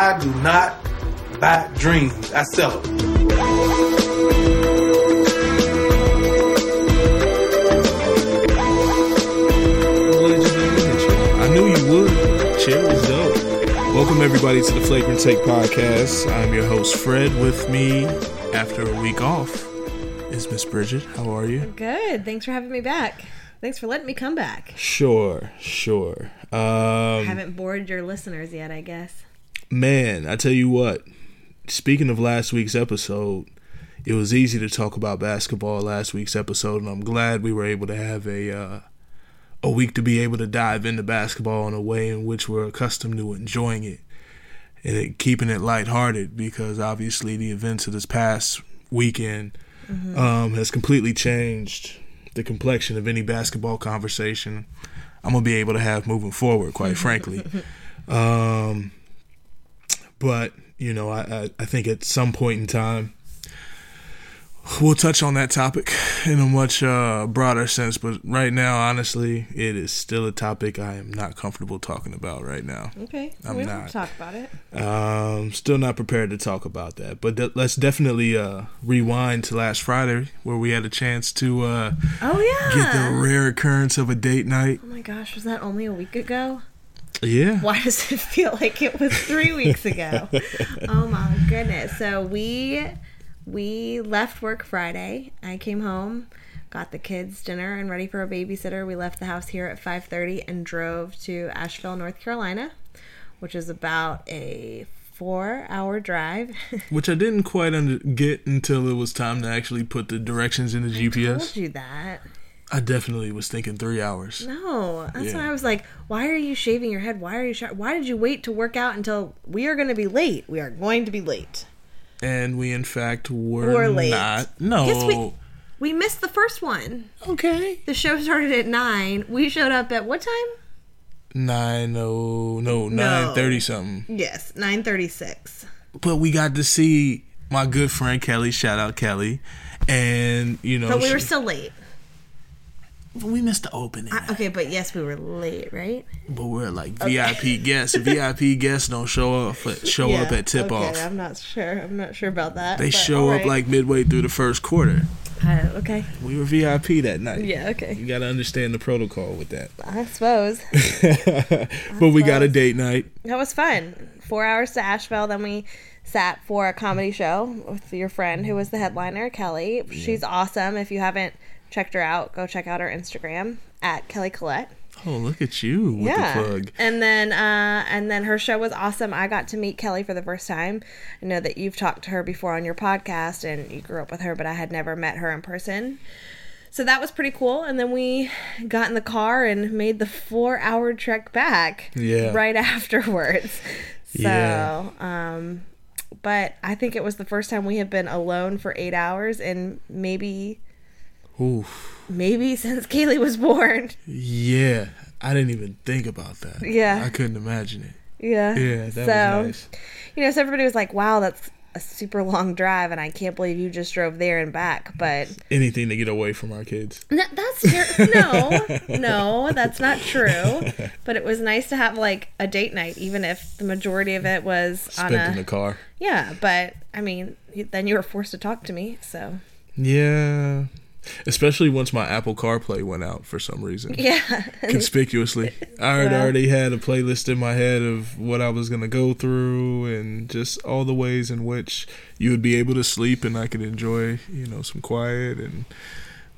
I do not buy dreams. I sell them. I knew you would. Cheers, though. Welcome, everybody, to the Flavor and Take Podcast. I'm your host, Fred. With me, after a week off, is Miss Bridget. How are you? Good. Thanks for having me back. Thanks for letting me come back. Sure. I haven't bored your listeners yet, I guess. Man, I tell you what. Speaking of last week's episode, it was easy to talk about basketball last week's episode, and I'm glad we were able to have a week to be able to dive into basketball in a way in which we're accustomed to enjoying it and keeping it lighthearted, because obviously the events of this past weekend has completely changed the complexion of any basketball conversation I'm going to be able to have moving forward, quite frankly. But, you know, I think at some point in time, we'll touch on that topic in a much broader sense. But right now, honestly, it is still a topic I am not comfortable talking about right now. Okay. We won't talk about it. Still not prepared to talk about that. But let's definitely rewind to last Friday, where we had a chance to get the rare occurrence of a date night. Oh, my gosh. Was that only a week ago? Yeah. Why does it feel like it was 3 weeks ago? Oh, my goodness. So We left work Friday. I came home, got the kids dinner and ready for a babysitter. We left the house here at 5:30 and drove to Asheville, North Carolina, which is about a 4-hour drive. Which I didn't quite get until it was time to actually put the directions in the GPS. I told you that. I definitely was thinking 3 hours. No. That's when I was like, why are you shaving your head? Why did you wait to work out until we are going to be late? We are going to be late. And we, in fact, were late. Not. No. Yes, we missed the first one. Okay. The show started at 9. We showed up at what time? 9:30 something. Yes, 9:36. But we got to see my good friend Kelly. Shout out Kelly. And, you know. But we were still late. We missed the opening. Okay, but yes, we were late, right? But we're like VIP guests. VIP guests don't show up at tip-off. Okay, I'm not sure about that. They show up like midway through the first quarter. Okay. We were VIP that night. Yeah, okay. You got to understand the protocol with that. I suppose. But we got a date night. That was fun. 4 hours to Asheville, then we sat for a comedy show with your friend who was the headliner, Kelly. Yeah. She's awesome. If you haven't checked her out, go check out her Instagram at Kelly Collette. Oh, look at you with the plug. And then her show was awesome. I got to meet Kelly for the first time. I know that you've talked to her before on your podcast and you grew up with her, but I had never met her in person. So that was pretty cool. And then we got in the car and made the 4-hour trek back right afterwards. So, but I think it was the first time we had been alone for 8 hours and maybe since Kaylee was born. Yeah. I didn't even think about that. Yeah. I couldn't imagine it. Yeah. Yeah, that was nice. You know, so everybody was like, wow, that's a super long drive, and I can't believe you just drove there and back, but... Anything to get away from our kids. No, no, that's not true. But it was nice to have, like, a date night, even if the majority of it was spent in the car. Yeah, but, I mean, then you were forced to talk to me, so... Yeah... Especially once my Apple CarPlay went out for some reason. Yeah. Conspicuously. I already had a playlist in my head of what I was going to go through and just all the ways in which you would be able to sleep and I could enjoy, you know, some quiet. And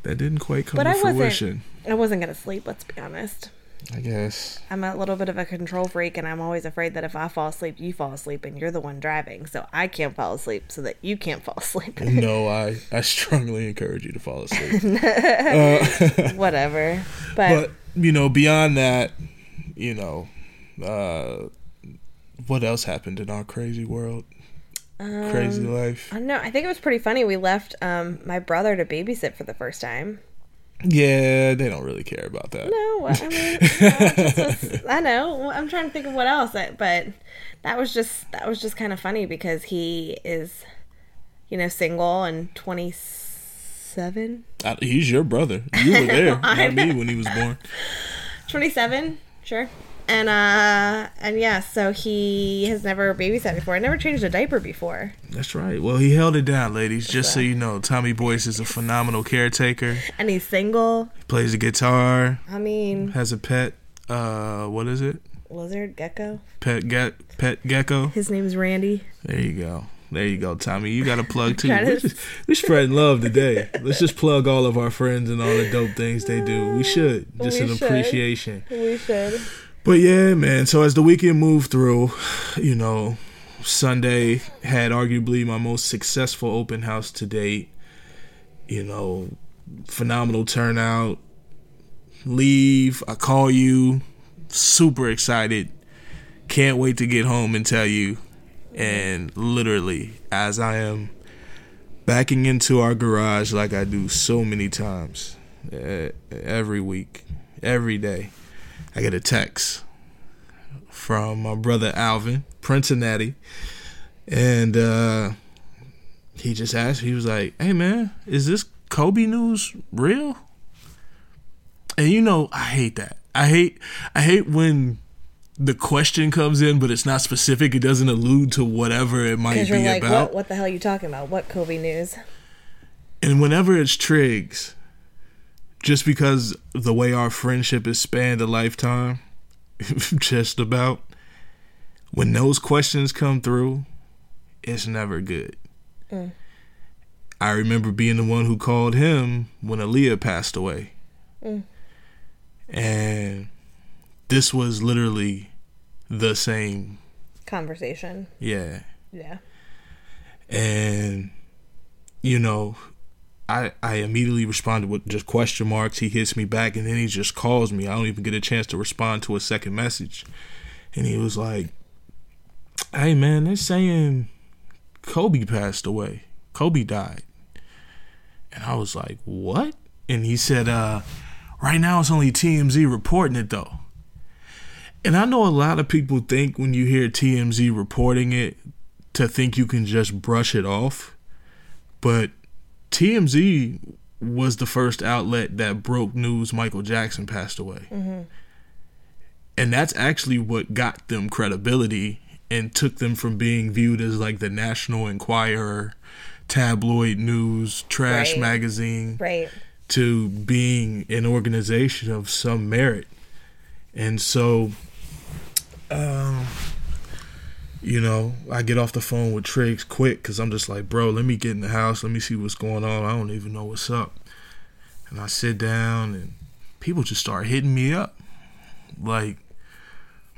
that didn't quite come to fruition. I wasn't going to sleep, let's be honest. I guess. I'm a little bit of a control freak, and I'm always afraid that if I fall asleep, you fall asleep, and you're the one driving, so I can't fall asleep so that you can't fall asleep. No, I strongly encourage you to fall asleep. Whatever. But, you know, beyond that, you know, what else happened in our crazy world? Crazy life? I don't know. I think it was pretty funny. We left my brother to babysit for the first time. Yeah, they don't really care about that. No, I mean, I know. I'm trying to think of what else, but that was just kind of funny because he is, you know, single and 27. He's your brother. You were there, not me, when he was born. 27, sure. And yeah, so he has never babysat before. I never changed a diaper before. That's right. Well, he held it down, ladies. Just so you know, Tommy Boyce is a phenomenal caretaker. And he's single. He plays the guitar. I mean, has a pet. What is it? Lizard, gecko. Pet gecko. His name's Randy. There you go. There you go, Tommy. You got a plug too. We're spreading love today. Let's just plug all of our friends and all the dope things they do. We should. Just an appreciation. We should. But yeah, man, so as the weekend moved through, you know, Sunday had arguably my most successful open house to date. You know, phenomenal turnout. Leave, I call you. Super excited. Can't wait to get home and tell you. And literally, as I am backing into our garage like I do so many times, every week, every day, I get a text from my brother Alvin, Prince of Natty, and he just asked, he was like, hey man, is this Kobe news real? And you know, I hate that. I hate when the question comes in, but it's not specific. It doesn't allude to whatever it might be about. Because you're like, what the hell are you talking about? What Kobe news? And whenever it's Triggs, just because the way our friendship has spanned a lifetime, just about, when those questions come through, it's never good. Mm. I remember being the one who called him when Aaliyah passed away. Mm. And this was literally the same conversation. Yeah. Yeah. And, you know, I immediately responded with just question marks. He hits me back, and then he just calls me. I don't even get a chance to respond to a second message. And he was like, hey, man, they're saying Kobe passed away. Kobe died. And I was like, what? And he said, right now it's only TMZ reporting it, though. And I know a lot of people think when you hear TMZ reporting it, to think you can just brush it off. But TMZ was the first outlet that broke news Michael Jackson passed away. Mm-hmm. And that's actually what got them credibility and took them from being viewed as like the National Enquirer, tabloid news, trash magazine, to being an organization of some merit. And so, you know, I get off the phone with Triggs quick because I'm just like, bro, let me get in the house. Let me see what's going on. I don't even know what's up. And I sit down and people just start hitting me up. Like,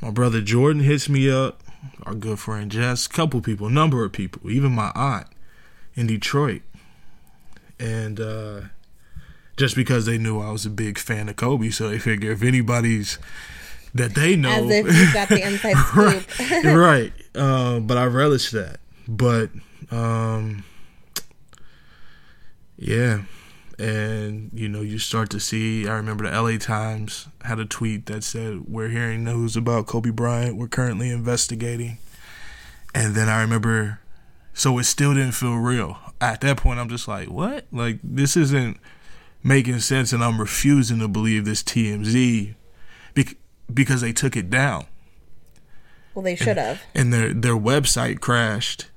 my brother Jordan hits me up. Our good friend Jess. Couple people. Number of people. Even my aunt in Detroit. And just because they knew I was a big fan of Kobe, so they figure if anybody's that they know, as if you got the inside scoop, right? But I relish that. But yeah, and you know, you start to see. I remember the LA Times had a tweet that said, "We're hearing news about Kobe Bryant. We're currently investigating." And then I remember, so it still didn't feel real at that point. I'm just like, what? Like, this isn't making sense, and I'm refusing to believe this TMZ because they took it down. Well, they should have. And their website crashed.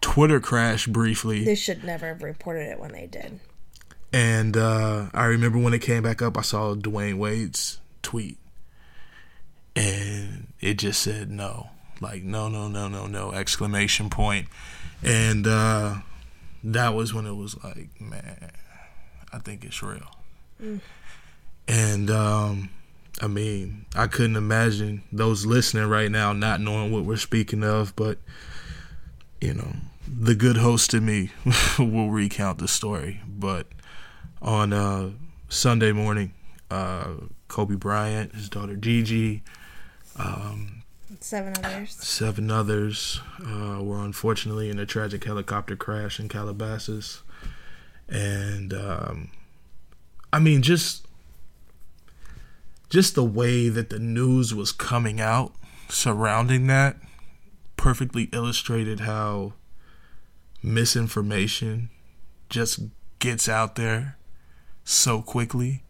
Twitter crashed briefly. They should never have reported it when they did. And I remember when it came back up, I saw Dwayne Wade's tweet. And it just said no. Like, no, exclamation point. And that was when it was like, man, I think it's real. Mm. And, I mean, I couldn't imagine those listening right now not knowing what we're speaking of, but, you know, the good host in me will recount the story. But on Sunday morning, Kobe Bryant, his daughter Gigi, seven others were unfortunately in a tragic helicopter crash in Calabasas. And, I mean, just the way that the news was coming out surrounding that perfectly illustrated how misinformation just gets out there so quickly.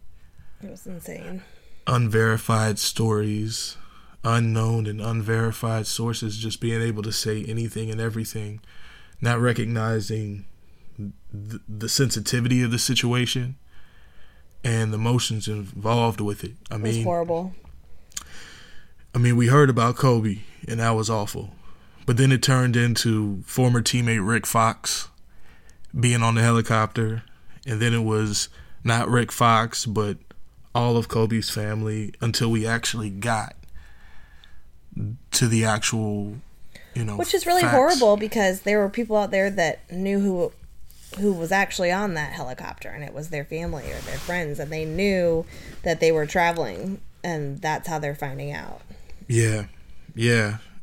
It was insane. Unverified stories, unknown and unverified sources just being able to say anything and everything, not recognizing the sensitivity of the situation and the emotions involved with it. I mean, it was horrible. I mean, we heard about Kobe, and that was awful. But then it turned into former teammate Rick Fox being on the helicopter, and then it was not Rick Fox, but all of Kobe's family, until we actually got to the actual, you know, which is really facts. Horrible, because there were people out there that knew who was actually on that helicopter, and it was their family or their friends, and they knew that they were traveling, and that's how they're finding out. Yeah,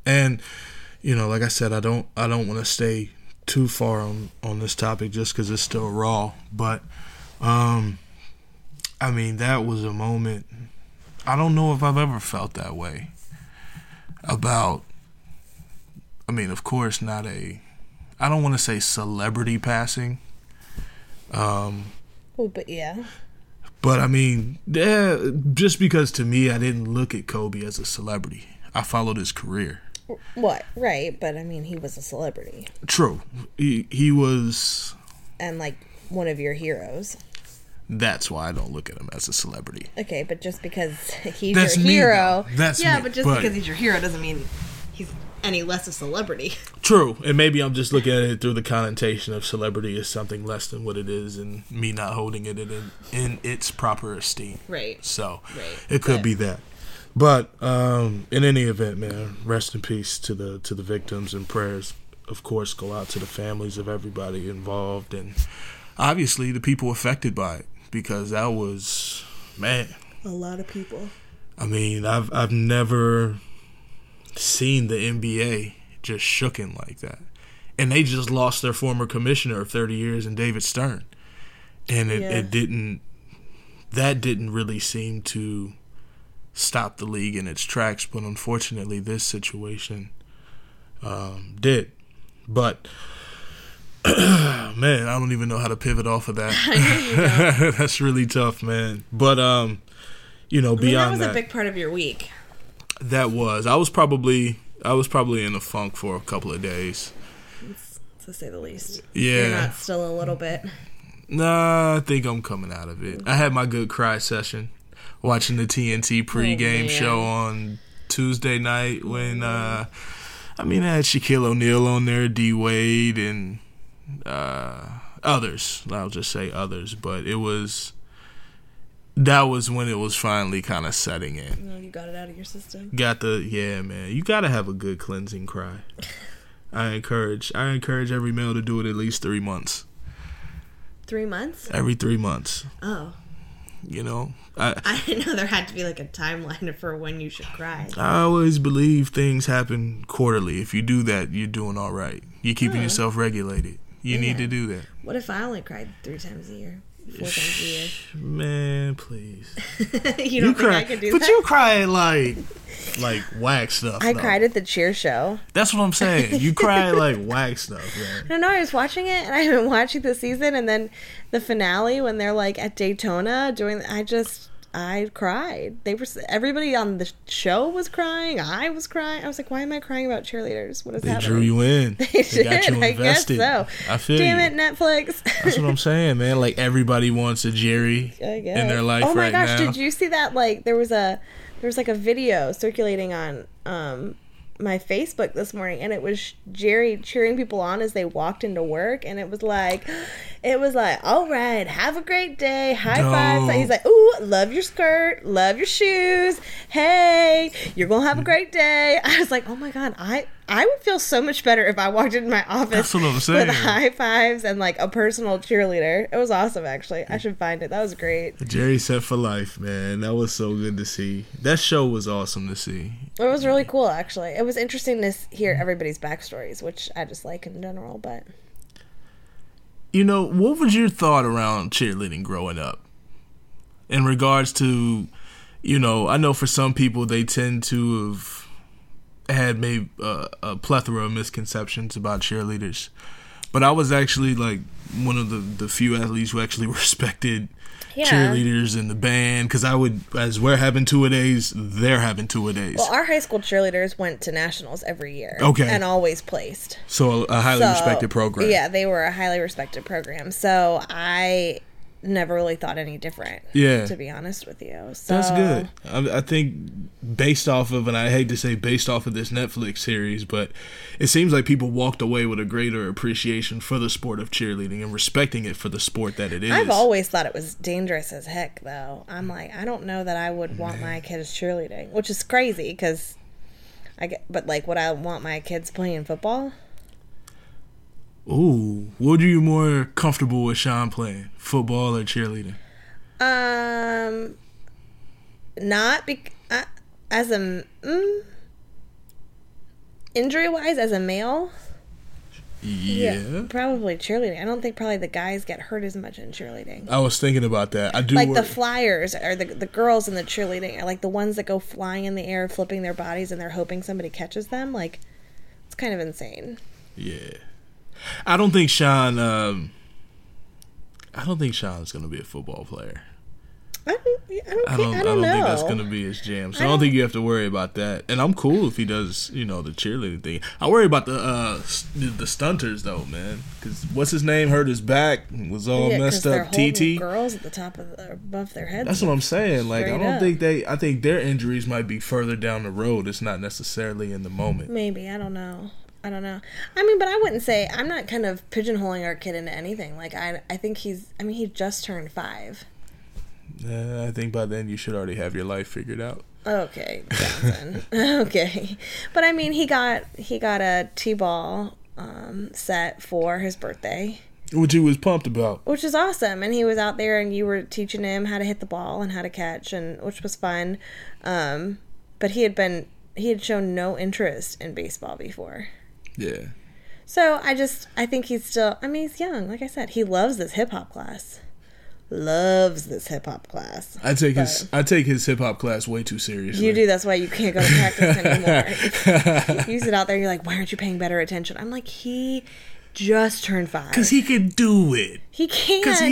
and you know, like I said, I don't want to stay too far on this topic just because it's still raw, but I mean, that was a moment. I don't know if I've ever felt that way about, I mean, of course, not a, I don't want to say celebrity passing. But yeah. But I mean, yeah, just because to me, I didn't look at Kobe as a celebrity. I followed his career. What? Right. But I mean, he was a celebrity. True. He was. And like one of your heroes. That's why I don't look at him as a celebrity. Okay, but just because he's your hero. That's me. Yeah, but just because he's your hero doesn't mean he's any less a celebrity. True. And maybe I'm just looking at it through the connotation of celebrity as something less than what it is, and me not holding it in its proper esteem. Right. So it could be that. But in any event, man, rest in peace to the victims, and prayers, of course, go out to the families of everybody involved, and obviously the people affected by it. Because that was, man, a lot of people. I mean, I've never seen the NBA just shooken like that. And they just lost their former commissioner of 30 years in David Stern. And it didn't really seem to stop the league in its tracks. But unfortunately, this situation did. But man, I don't even know how to pivot off of that. That's really tough, man. But, you know, beyond that. That was a big part of your week. That was. I was probably in a funk for a couple of days. To say the least. Yeah. You're not still a little bit. Nah, I think I'm coming out of it. I had my good cry session watching the TNT pregame show on Tuesday night when, I had Shaquille O'Neal on there, D-Wade, and others. I'll just say others, but that was when it was finally kind of setting in. You got it out of your system. Man, you gotta have a good cleansing cry. I encourage every male to do it at least 3 months. 3 months? Every 3 months. Oh. You know, I didn't know there had to be like a timeline for when you should cry. I always believe things happen quarterly. If you do that, you're doing all right. You're keeping yourself regulated. You need to do that. What if I only cried 4 times a year? Man, please. you think I could do that? But you cry like whack stuff. I cried at the cheer show. That's what I'm saying. You cry like whack stuff, man. I don't know. I was watching it, and I've been watching this season, and then the finale when they're like at Daytona doing. I cried. Everybody on the show was crying. I was crying. I was like, why am I crying about cheerleaders? What is happening? They drew you in. They got you invested. I guess so. I feel Damn it, Netflix. That's what I'm saying, man. Like, everybody wants a Jerry in their life right now. Oh, my gosh. Did you see that? Like, there was a video circulating on my Facebook this morning, and it was Jerry cheering people on as they walked into work, and it was like, all right, have a great day, high five. So he's like, ooh, love your skirt, love your shoes, hey, you're gonna have a great day. I was like, oh my god, I would feel so much better if I walked into my office with high fives and like a personal cheerleader. It was awesome, actually. I should find it. That was great. Jerry set for life, man. That was so good to see. That show was awesome to see. It was really cool, actually. It was interesting to hear everybody's backstories, which I just like in general. But you know, what was your thought around cheerleading growing up in regards to, you know, I know for some people they tend to have had maybe a plethora of misconceptions about cheerleaders, But I was actually like one of the few athletes who actually respected cheerleaders in the band, because I would, as we're having two-a-days, they're having two-a-days. Well, our high school cheerleaders went to nationals every year. Okay. And always placed. So a highly respected program. Yeah, they were a highly respected program. So I never really thought any different, to be honest with you. So that's good. I think based off of, and I hate to say based off of this Netflix series, but it seems like people walked away with a greater appreciation for the sport of cheerleading and respecting it for the sport that it is. I've always thought it was dangerous as heck, though. I'm like, I don't know that I would want my kids cheerleading, which is crazy because I get, but like, would I want my kids playing football? Ooh, what are you more comfortable with Sean playing? Football or cheerleading? Injury-wise, as a male? Yeah. Probably cheerleading. I don't think probably the guys get hurt as much in cheerleading. I was thinking about that. I do like the flyers, or the girls in the cheerleading, are like the ones that go flying in the air, flipping their bodies, and they're hoping somebody catches them. Like, it's kind of insane. Yeah. I don't think Sean. I don't think Sean's going to be a football player. I don't know. Think that's going to be his jam. So I don't think you have to worry about that. And I'm cool if he does, you know, the cheerleading thing. I worry about the stunters though, man. Because what's his name hurt his back, was all messed up. TT girls at the top of above their heads. That's what I'm saying. Like I don't think they. I think their injuries might be further down the road. It's not necessarily in the moment. Maybe I don't know. I mean, but I wouldn't say, I'm not kind of pigeonholing our kid into anything. Like, I think he's, I mean, he just turned 5. I think by then you should already have your life figured out. Okay, Johnson. Okay. But, I mean, he got a T-ball set for his birthday. Which he was pumped about. Which is awesome. And he was out there and you were teaching him how to hit the ball and how to catch, and which was fun. But he had shown no interest in baseball before. Yeah. So I think he's still, I mean, he's young. Like I said, he loves this hip-hop class. I take his hip-hop class way too seriously. You do. That's why you can't go to practice anymore. You sit out there and you're like, why aren't you paying better attention? I'm like, he just turned 5. Because he can do it. He can. And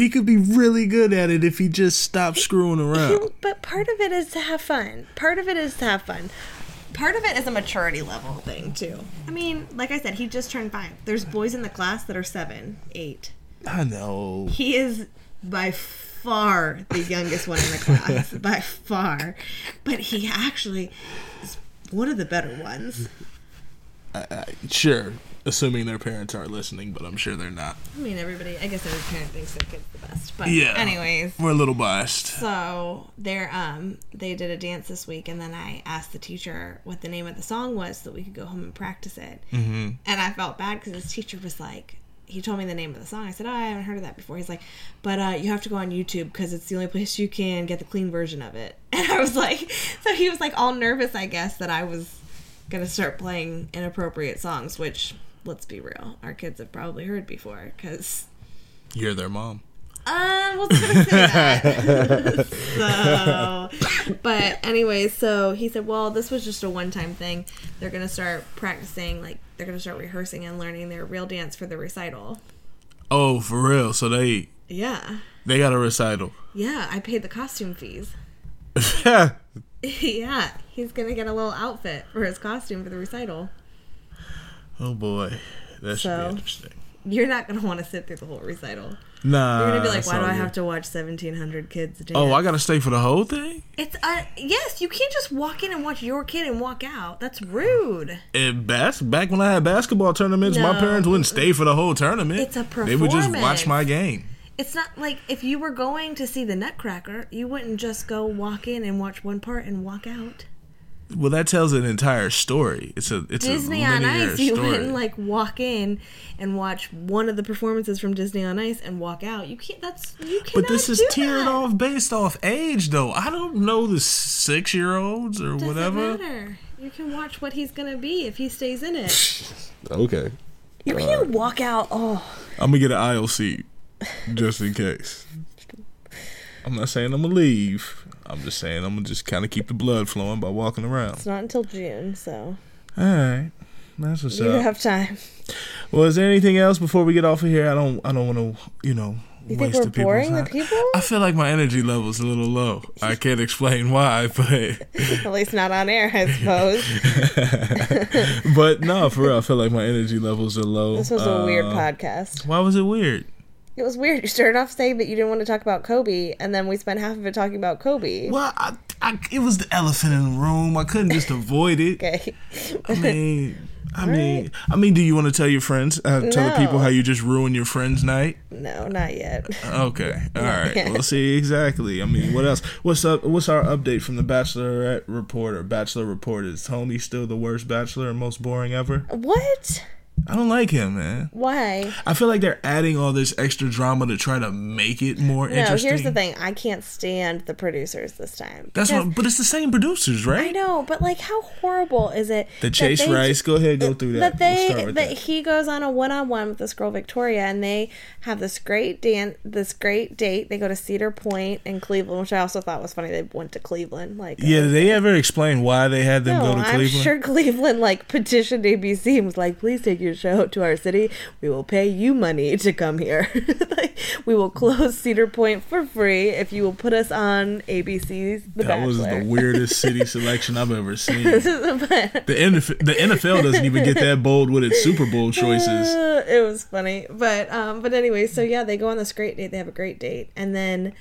he could be really good at it if he just stopped screwing around. But part of it is to have fun. Part of it is a maturity level thing, too. I mean, like I said, he just turned 5. There's boys in the class that are 7, 8. I know. He is by far the youngest one in the class. By far. But he actually is one of the better ones. Sure. Assuming their parents aren't listening, but I'm sure they're not. I mean, I guess every parent thinks their kid's the best. But anyways. We're a little biased. So they did a dance this week, and then I asked the teacher what the name of the song was so that we could go home and practice it. Mm-hmm. And I felt bad because his teacher was like, he told me the name of the song. I said, oh, I haven't heard of that before. He's like, but you have to go on YouTube because it's the only place you can get the clean version of it. And I was like, so he was like all nervous, I guess, that I was going to start playing inappropriate songs, which... Let's be real. Our kids have probably heard before because... You're their mom. We'll sort of say that. But anyway, so he said, well, this was just a one-time thing. They're going to start practicing, like, they're going to start rehearsing and learning their real dance for the recital. Oh, for real? So they... Yeah. They got a recital. Yeah, I paid the costume fees. Yeah, he's going to get a little outfit for his costume for the recital. Oh, boy. That should be interesting. You're not going to want to sit through the whole recital. Nah. You're going to be like, why do I have to watch 1,700 kids dance? Oh, I got to stay for the whole thing? Yes, you can't just walk in and watch your kid and walk out. That's rude. And back when I had basketball tournaments, my parents wouldn't stay for the whole tournament. It's a performance. They would just watch my game. It's not like if you were going to see the Nutcracker, you wouldn't just go walk in and watch one part and walk out. Well, that tells an entire story. It's Disney on Ice. You wouldn't like walk in and watch one of the performances from Disney on Ice and walk out. You can't. But this is tiered off based off age, though. I don't know the 6-year-olds or whatever. Doesn't matter. You can watch what he's gonna be if he stays in it. Okay. You can't walk out. Oh. I'm gonna get an aisle seat just in case. I'm not saying I'm gonna leave. I'm just saying I'm going to just kind of keep the blood flowing by walking around. It's not until June, so. All right. That's what's up. You have time. Well, is there anything else before we get off of here? I don't want to, you waste think we're boring the people? I feel like my energy level's a little low. I can't explain why, but... At least not on air, I suppose. But no, for real, I feel like my energy levels are low. This was a weird podcast. Why was it weird? It was weird. You started off saying that you didn't want to talk about Kobe, and then we spent half of it talking about Kobe. Well, it was the elephant in the room. I couldn't just avoid it. Okay. I mean, do you want to tell your friends, tell the people how you just ruined your friend's night? No, not yet. Okay, all right. Yet. We'll see exactly. I mean, what else? What's up? What's our update from the Bachelorette reporter? Bachelor report is Tony still the worst bachelor and most boring ever? What? I don't like him, man. Why? I feel like they're adding all this extra drama to try to make it more interesting. No, here's the thing. I can't stand the producers this time. But it's the same producers, right? I know, but like, how horrible is it? The Chase Rice. Go ahead, go through that. That he goes on a one-on-one with this girl Victoria, and they have this great date. They go to Cedar Point in Cleveland, which I also thought was funny. They went to Cleveland. Like, yeah, did they ever explain why they had them go to Cleveland? I'm sure Cleveland petitioned ABC and was like, "Please take your show to our city. We will pay you money to come here." We will close Cedar Point for free if you will put us on ABC's The Bachelor. That was the weirdest city selection I've ever seen. The NFL doesn't even get that bold with its Super Bowl choices. It was funny, but anyway, so yeah, they go on this great date. They have a great date, and then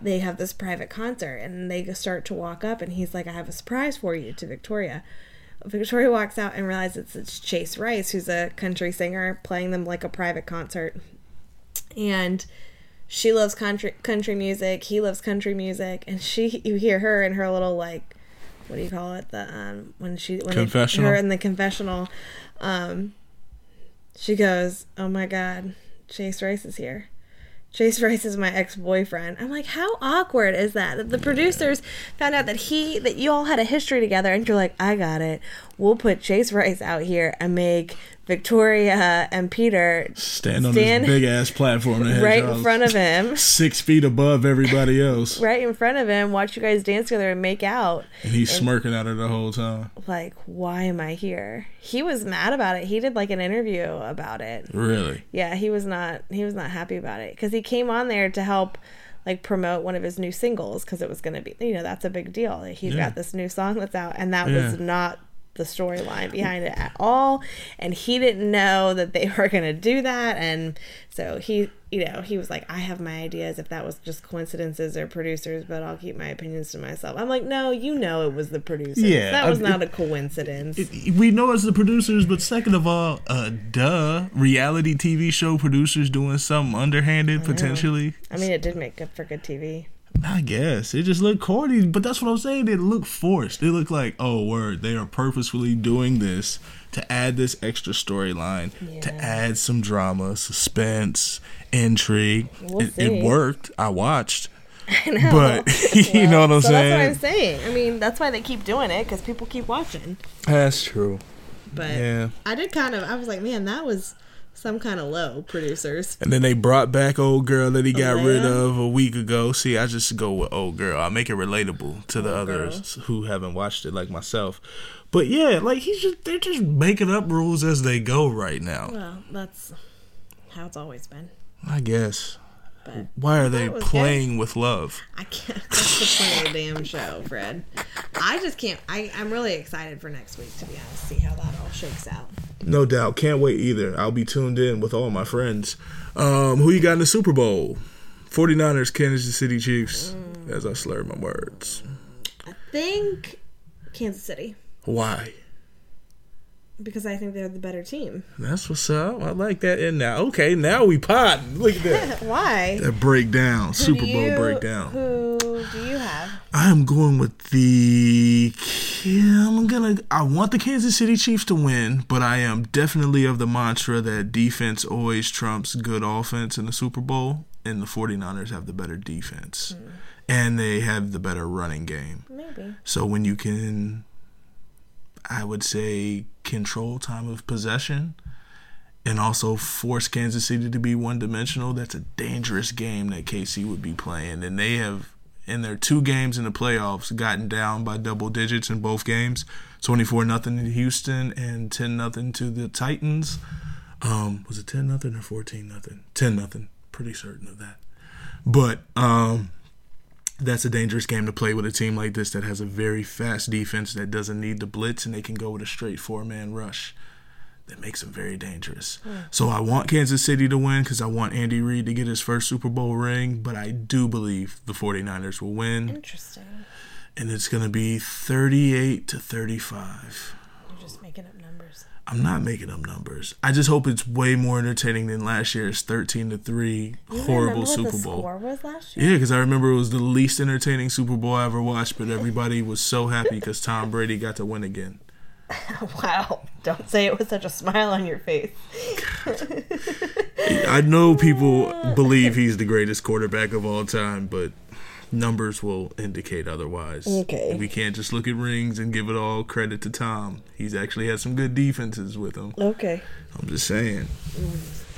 they have this private concert, and they start to walk up, and he's like, "I have a surprise for you," to Victoria. Victoria walks out and realizes it's Chase Rice, who's a country singer, playing them like a private concert. And she loves country music. He loves country music. And you hear her in her little, what do you call it? The confessional. Her in the confessional. She goes, "Oh my God, Chase Rice is here. Chase Rice is my ex-boyfriend." I'm like, how awkward is that? The producers found out that you all had a history together, and you're like, "I got it. We'll put Chase Rice out here and make Victoria and Peter stand on this big-ass platform right in front of him. 6 feet above everybody else. Right in front of him. Watch you guys dance together and make out." And he's smirking at her the whole time. Like, why am I here? He was mad about it. He did an interview about it. Really? Yeah, he was not happy about it. Because he came on there to help promote one of his new singles, because it was going to be, that's a big deal. He's got this new song that's out, and that was not the storyline behind it at all, and he didn't know that they were going to do that, and so he was like, "I have my ideas if that was just coincidences or producers, but I'll keep my opinions to myself." I'm like, no, it was the producers. Yeah, that was not a coincidence. We know it's the producers, but second of all, reality TV show producers doing something underhanded, potentially. I mean, it did make good for good TV. I guess it just looked corny, but that's what I'm saying. It looked forced. It looked like, oh, word, they are purposefully doing this to add this extra storyline, to add some drama, suspense, intrigue. It worked. I watched. I know. But you know what I'm saying? That's what I'm saying. I mean, that's why they keep doing it, because people keep watching. That's true. But yeah. I was like, man, that was some kind of low, producers. And then they brought back old girl that he got rid of a week ago. See, I just go with old girl. I make it relatable to the others who haven't watched it, like myself. But yeah, they're just making up rules as they go right now. Well, that's how it's always been, I guess. But why are they playing with love? I can't. That's the point of the damn show, Fred. I just can't. I'm really excited for next week, to be honest. See how that all shakes out. No doubt. Can't wait either. I'll be tuned in with all my friends. Who you got in the Super Bowl? 49ers, Kansas City Chiefs. As I slur my words. I think Kansas City. Why? Because I think they're the better team. That's what's up. I like that in now. Okay, now we potting. Look at that. Why? That breakdown. Super Bowl breakdown. Who do you have? I'm going with I want the Kansas City Chiefs to win, but I am definitely of the mantra that defense always trumps good offense in the Super Bowl, and the 49ers have the better defense. Mm. And they have the better running game. Maybe. So when you can, I would say, control time of possession and also force Kansas City to be one-dimensional, that's a dangerous game that KC would be playing. And they have in their two games in the playoffs gotten down by double digits in both games, 24-0 to Houston and 10-0 to the Titans. Was it 10-0 or 14-0? 10-0. Pretty certain of that. But that's a dangerous game to play with a team like this that has a very fast defense that doesn't need the blitz, and they can go with a straight four-man rush. That makes them very dangerous. Yeah. So I want Kansas City to win because I want Andy Reid to get his first Super Bowl ring, but I do believe the 49ers will win. Interesting. And it's going to be 38-35. You're just making up numbers. I'm not making up numbers. I just hope it's way more entertaining than last year's 13-3 horrible Super Bowl. You remember what the score was last year? Yeah, because I remember it was the least entertaining Super Bowl I ever watched, but everybody was so happy because Tom Brady got to win again. Wow. Don't say it with such a smile on your face. I know people believe he's the greatest quarterback of all time, but numbers will indicate otherwise. Okay. We can't just look at rings and give it all credit to Tom. He's actually had some good defenses with him. Okay. I'm just saying.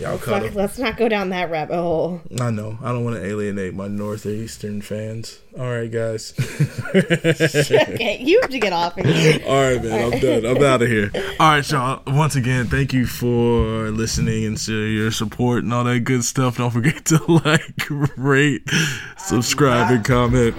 Y'all cut him. Let's not go down that rabbit hole. I know. I don't want to alienate my Northeastern fans. All right, guys. Okay, you have to get off of here. All right, man. All right. I'm done. I'm out of here. All right, y'all. Once again, thank you for listening and your support and all that good stuff. Don't forget to like, rate, subscribe, and comment.